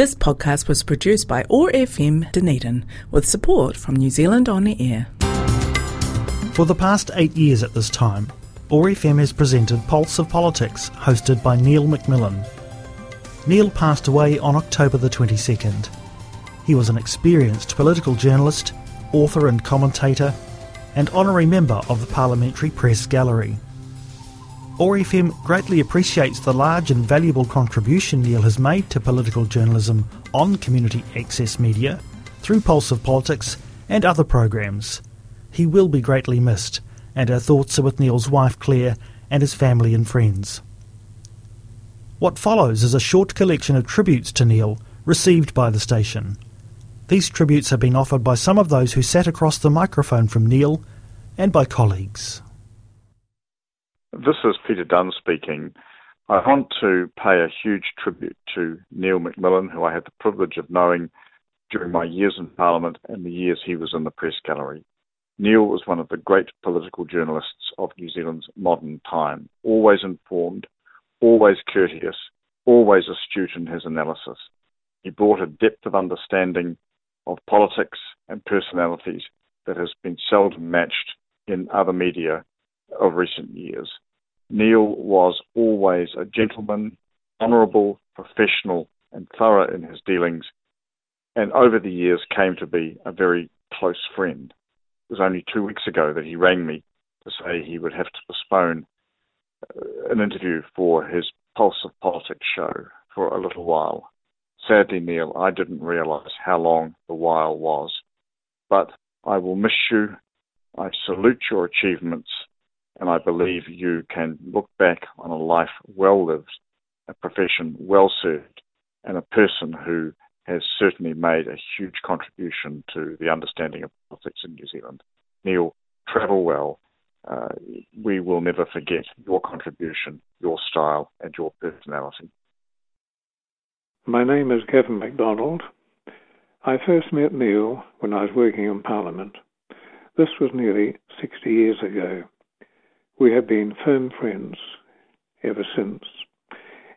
This podcast was produced by ORFM Dunedin with support from New Zealand On Air. For the past 8 years at this time, ORFM has presented Pulse of Politics, hosted by Neale McMillan. Neale passed away on October the 22nd. He was an experienced political journalist, author and commentator, and honorary member of the Parliamentary Press Gallery. ORFM greatly appreciates the large and valuable contribution Neale has made to political journalism on community access media, through Pulse of Politics and other programs. He will be greatly missed, and our thoughts are with Neale's wife Clare and his family and friends. What follows is a short collection of tributes to Neale received by the station. These tributes have been offered by some of those who sat across the microphone from Neale and by colleagues. This is Peter Dunne speaking. I want to pay a huge tribute to Neale McMillan, who I had the privilege of knowing during my years in Parliament and the years he was in the press gallery. Neale was one of the great political journalists of New Zealand's modern time, always informed, always courteous, always astute in his analysis. He brought a depth of understanding of politics and personalities that has been seldom matched in other media of recent years. Neale was always a gentleman, honourable, professional and thorough in his dealings, and over the years came to be a very close friend. It was only 2 weeks ago that he rang me to say he would have to postpone an interview for his Pulse of Politics show for a little while. Sadly, Neale, I didn't realise how long the while was, but I will miss you. I salute your achievements, and I believe you can look back on a life well lived, a profession well served, and a person who has certainly made a huge contribution to the understanding of politics in New Zealand. Neale, travel well. We will never forget your contribution, your style, and your personality. My name is Kevin MacDonald. I first met Neale when I was working in Parliament. This was nearly 60 years ago. We have been firm friends ever since.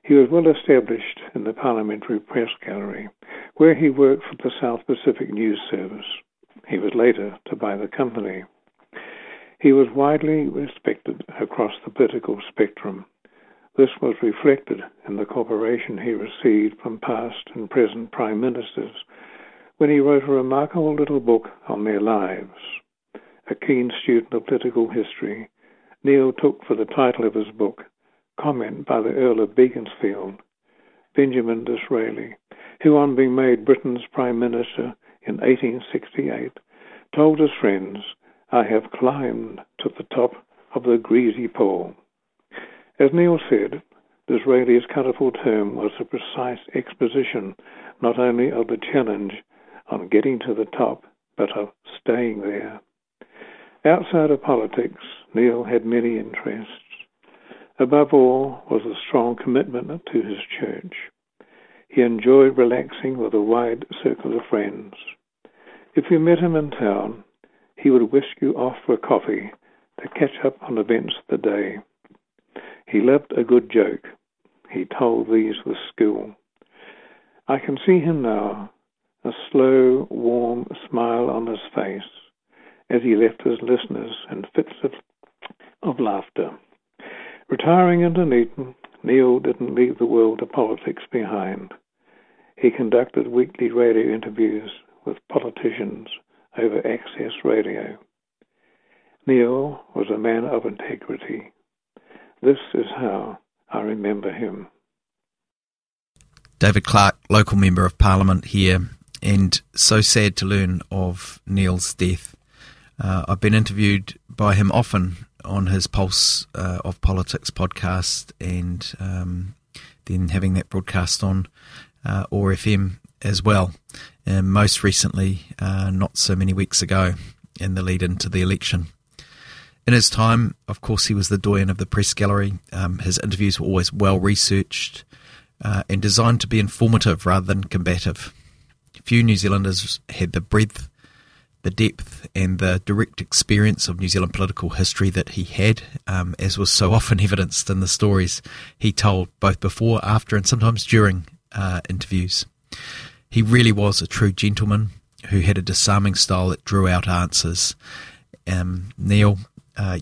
He was well established in the Parliamentary Press Gallery, where he worked for the South Pacific News Service. He was later to buy the company. He was widely respected across the political spectrum. This was reflected in the cooperation he received from past and present Prime Ministers when he wrote a remarkable little book on their lives. A keen student of political history, Neale took for the title of his book comment by the Earl of Beaconsfield, Benjamin Disraeli, who, on being made Britain's Prime Minister in 1868, told his friends, "I have climbed to the top of the greasy pole." As Neale said, Disraeli's colourful term was a precise exposition not only of the challenge on getting to the top, but of staying there. Outside of politics, Neale had many interests. Above all was a strong commitment to his church. He enjoyed relaxing with a wide circle of friends. If you met him in town, he would whisk you off for coffee to catch up on events of the day. He loved a good joke. He told these with skill. I can see him now, a slow, warm smile on his face, as he left his listeners in fits of laughter. Retiring in Dunedin, Neale didn't leave the world of politics behind. He conducted weekly radio interviews with politicians over Access Radio. Neale was a man of integrity. This is how I remember him. David Clark, local Member of Parliament here, and so sad to learn of Neale's death. I've been interviewed by him often on his Pulse of Politics podcast, and then having that broadcast on ORFM as well, and most recently, not so many weeks ago, in the lead into the election. In his time, of course, he was the doyen of the press gallery. His interviews were always well researched and designed to be informative rather than combative. Few New Zealanders had the breadth, the depth and the direct experience of New Zealand political history that he had, as was so often evidenced in the stories he told both before, after and sometimes during interviews. He really was a true gentleman who had a disarming style that drew out answers. Neale,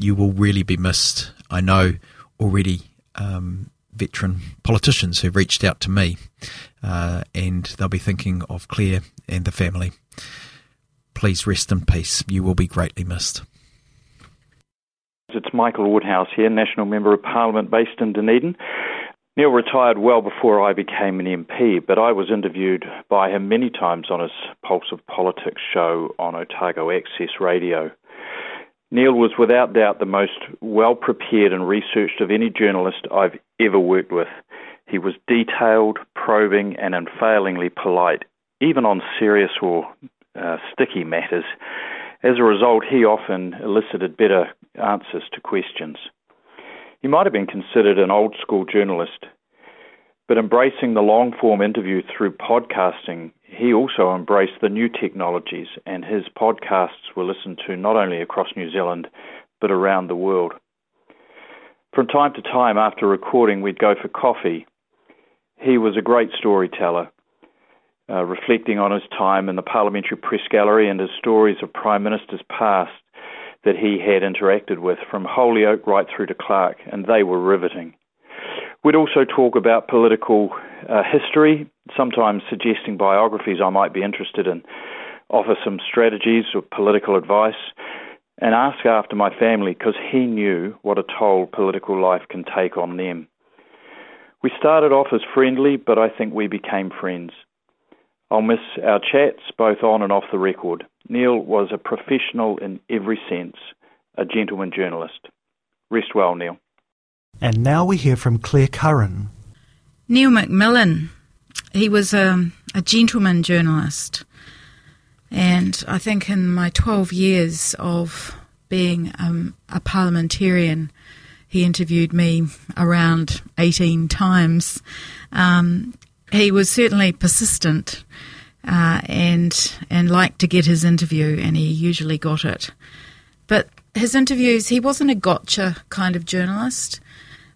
you will really be missed. I know already veteran politicians who've reached out to me, and they'll be thinking of Claire and the family. Please rest in peace. You will be greatly missed. It's Michael Woodhouse here, National Member of Parliament based in Dunedin. Neale retired well before I became an MP, but I was interviewed by him many times on his Pulse of Politics show on Otago Access Radio. Neale was without doubt the most well-prepared and researched of any journalist I've ever worked with. He was detailed, probing, and unfailingly polite, even on serious or sticky matters. As a result, he often elicited better answers to questions. He might have been considered an old-school journalist, but embracing the long-form interview through podcasting, he also embraced the new technologies, and his podcasts were listened to not only across New Zealand, but around the world. From time to time, after recording, we'd go for coffee. He was a great storyteller, reflecting on his time in the Parliamentary Press Gallery and his stories of Prime Ministers past that he had interacted with, from Holyoke right through to Clark, and they were riveting. We'd also talk about political history, sometimes suggesting biographies I might be interested in, offer some strategies or political advice, and ask after my family, because he knew what a toll political life can take on them. We started off as friendly, but I think we became friends. I'll miss our chats, both on and off the record. Neale was a professional in every sense, a gentleman journalist. Rest well, Neale. And now we hear from Clare Curran. Neale McMillan, he was a gentleman journalist. And I think in my 12 years of being a parliamentarian, he interviewed me around 18 times. He was certainly persistent and liked to get his interview, and he usually got it. But his interviews, he wasn't a gotcha kind of journalist,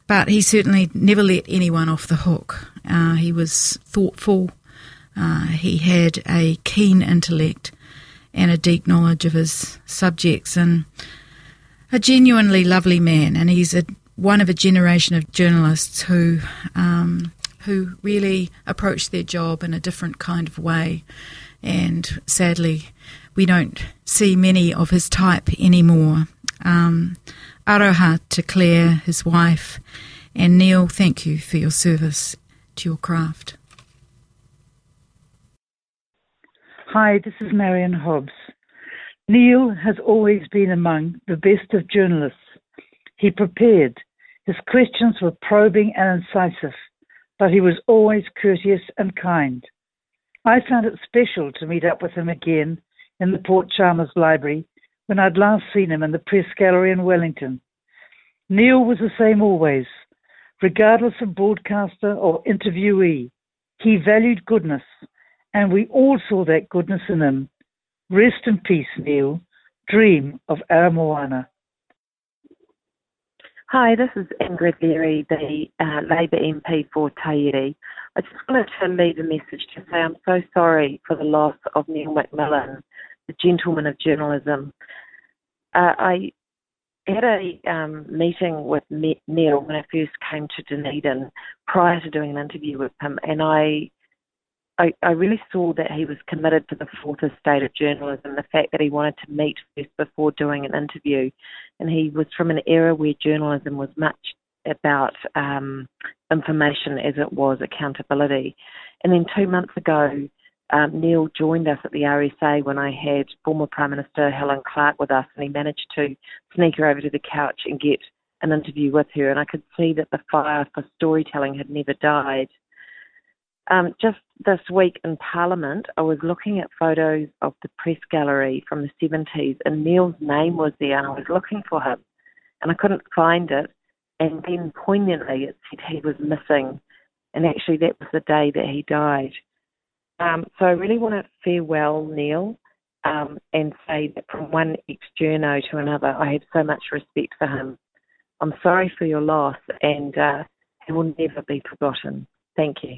but he certainly never let anyone off the hook. He was thoughtful. He had a keen intellect and a deep knowledge of his subjects, and a genuinely lovely man. And he's one of a generation of journalists who really approach their job in a different kind of way. And sadly, we don't see many of his type anymore. Aroha to Claire, his wife, and Neale, thank you for your service to your craft. Hi, this is Marion Hobbs. Neale has always been among the best of journalists. He prepared. His questions were probing and incisive, but he was always courteous and kind. I found it special to meet up with him again in the Port Chalmers Library when I'd last seen him in the Press Gallery in Wellington. Neale was the same always, regardless of broadcaster or interviewee. He valued goodness, and we all saw that goodness in him. Rest in peace, Neale. Dream of Aramoana. Hi, this is Ingrid Leary, the Labour MP for Taieri. I just wanted to leave a message to say I'm so sorry for the loss of Neale McMillan, the gentleman of journalism. I had a meeting with Neale when I first came to Dunedin prior to doing an interview with him, and I really saw that he was committed to the fourth estate of journalism, the fact that he wanted to meet first before doing an interview. And he was from an era where journalism was much about information as it was accountability. And then 2 months ago, Neale joined us at the RSA when I had former Prime Minister Helen Clark with us, and he managed to sneak her over to the couch and get an interview with her. And I could see that the fire for storytelling had never died. Just this week in Parliament, I was looking at photos of the press gallery from the 70s, and Neale's name was there, and I was looking for him, and I couldn't find it. And then poignantly, it said he was missing, and actually that was the day that he died. So I really want to farewell Neale and say that from one ex-journo to another, I had so much respect for him. I'm sorry for your loss, and he will never be forgotten. Thank you.